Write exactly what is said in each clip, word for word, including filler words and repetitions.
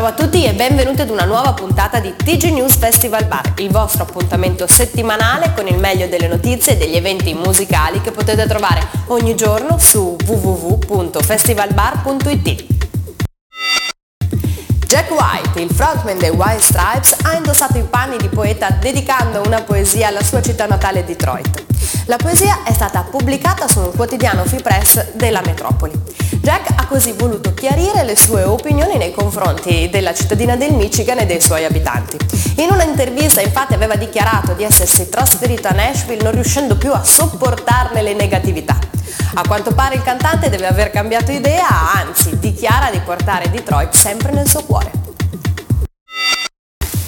Ciao a tutti e benvenuti ad una nuova puntata di T G News Festival Bar, il vostro appuntamento settimanale con il meglio delle notizie e degli eventi musicali che potete trovare ogni giorno su w w w punto festivalbar punto i t. Jack White, il frontman dei White Stripes, ha indossato i panni di poeta dedicando una poesia alla sua città natale Detroit. La poesia è stata pubblicata sul quotidiano Free Press della metropoli. Jack ha così voluto chiarire le sue opinioni nei confronti della cittadina del Michigan e dei suoi abitanti. In una intervista infatti aveva dichiarato di essersi trasferito a Nashville non riuscendo più a sopportarne le negatività. A quanto pare il cantante deve aver cambiato idea, anzi dichiara di portare Detroit sempre nel suo cuore.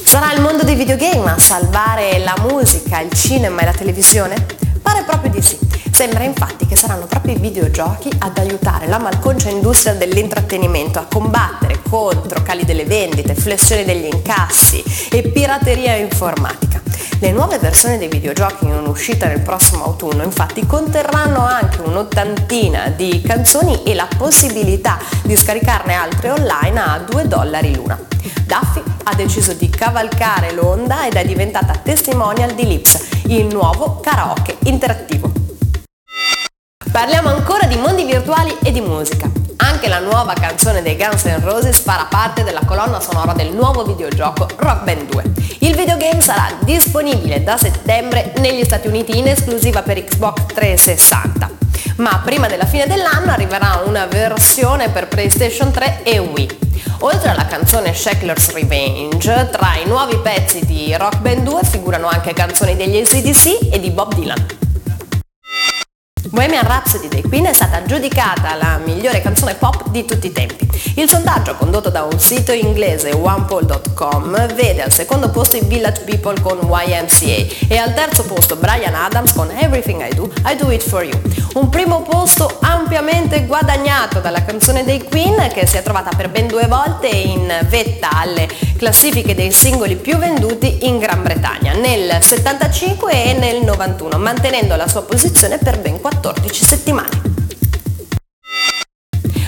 Sarà il mondo dei videogame a salvare la musica, il cinema e la televisione? Pare proprio di sì. Sembra infatti che saranno proprio i videogiochi ad aiutare la malconcia industria dell'intrattenimento a combattere contro cali delle vendite, flessioni degli incassi e pirateria informatica. Le nuove versioni dei videogiochi in uscita nel prossimo autunno infatti conterranno anche un'ottantina di canzoni e la possibilità di scaricarne altre online a due dollari l'una. Duffy ha deciso di cavalcare l'onda ed è diventata testimonial di Lips, il nuovo karaoke interattivo. Parliamo ancora di mondi virtuali e di musica. Anche la nuova canzone dei Guns N' Roses farà parte della colonna sonora del nuovo videogioco Rock Band due. Il videogame sarà disponibile da settembre negli Stati Uniti in esclusiva per Xbox trecentosessanta. Ma prima della fine dell'anno arriverà una versione per PlayStation tre e Wii. Oltre alla canzone Shackler's Revenge, tra i nuovi pezzi di Rock Band due figurano anche canzoni degli A C D C e di Bob Dylan. Bohemian Rhapsody dei Queen è stata giudicata la migliore canzone pop di tutti i tempi. Il sondaggio condotto da un sito inglese one pole punto com vede al secondo posto i Village People con Y M C A e al terzo posto Brian Adams con Everything I Do, I Do It For You. Un primo posto ampiamente guadagnato dalla canzone dei Queen che si è trovata per ben due volte in vetta alle classifiche dei singoli più venduti in Gran Bretagna nel settantacinque e nel novantuno, mantenendo la sua posizione per ben quattordici settimane.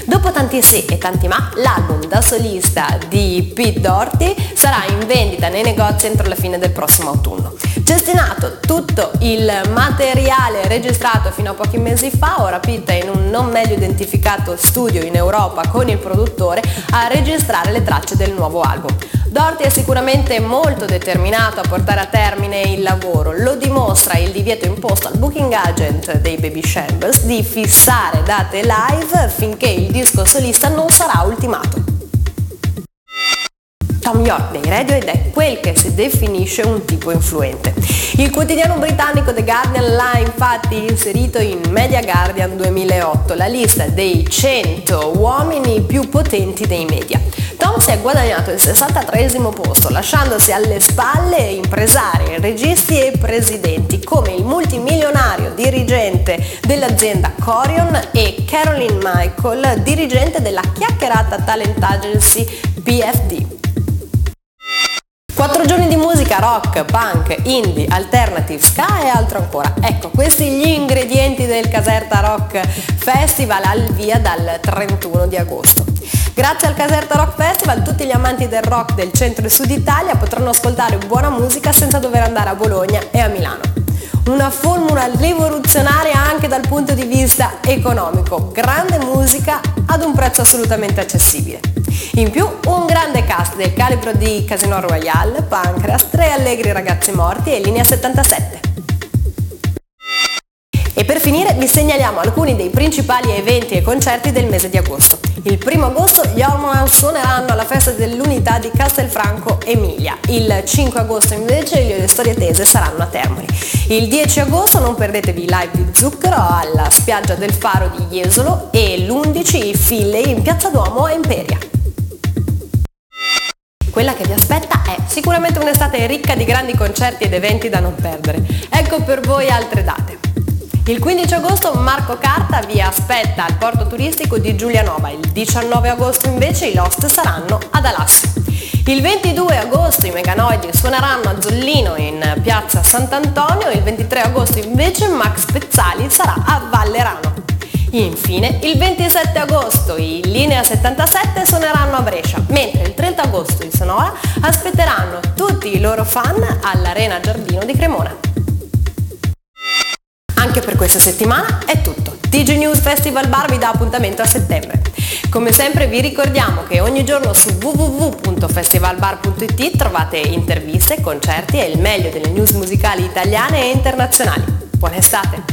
Dopo tanti sì e tanti ma, l'album da solista di Pete Dorty sarà in vendita nei negozi entro la fine del prossimo autunno. Gestinato tutto il materiale registrato fino a pochi mesi fa, ora Pete è in un non meglio identificato studio in Europa con il produttore a registrare le tracce del nuovo album. Dorty è sicuramente molto determinato a portare a termine il lavoro, lo dimostra il divieto imposto al booking agent dei Baby Shambles di fissare date live finché il disco solista non sarà ultimato. Tom York dei Radiohead è quel che si definisce un tipo influente. Il quotidiano britannico The Guardian l'ha infatti inserito in Media Guardian duemilaotto, la lista dei cento uomini più potenti dei media. Tom si è guadagnato il sessantatreesimo posto, lasciandosi alle spalle impresari, registi e presidenti come il multimilionario dirigente dell'azienda Corion e Caroline Michael, dirigente della chiacchierata talent agency P F D. Quattro giorni di musica rock, punk, indie, alternative, ska e altro ancora. Ecco, questi gli ingredienti del Caserta Rock Festival al via dal trentuno di agosto. Grazie al Caserta Rock Festival tutti gli amanti del rock del centro e sud Italia potranno ascoltare buona musica senza dover andare a Bologna e a Milano. Una formula rivoluzionaria anche dal punto di vista economico, grande musica ad un prezzo assolutamente accessibile. In più un grande cast del calibro di Casino Royale, Pancras, Tre Allegri Ragazzi Morti e Linea settantasette. E per finire vi segnaliamo alcuni dei principali eventi e concerti del mese di agosto. Il primo agosto gli Homohouse suoneranno alla festa dell'unità di Castelfranco Emilia. Il cinque agosto invece le Storie Tese saranno a Termoli. Il dieci agosto non perdetevi i live di Zucchero alla spiaggia del Faro di Jesolo e l'undici i Filley in Piazza Duomo a Imperia. Quella che vi aspetta è sicuramente un'estate ricca di grandi concerti ed eventi da non perdere. Ecco per voi altre date. Il quindici agosto Marco Carta vi aspetta al porto turistico di Giulianova, il diciannove agosto invece i Lost saranno ad Alassio. Il ventidue agosto i Meganoidi suoneranno a Zollino in piazza Sant'Antonio, il ventitré agosto invece Max Pezzali sarà a Vallerano. Infine, il ventisette agosto i Linea settantasette suoneranno a Brescia, mentre il trenta agosto in Sonora aspetteranno tutti i loro fan all'Arena Giardino di Cremona. Anche per questa settimana è tutto. T G News Festival Bar vi dà appuntamento a settembre. Come sempre vi ricordiamo che ogni giorno su w w w punto festivalbar punto i t trovate interviste, concerti e il meglio delle news musicali italiane e internazionali. Buona estate!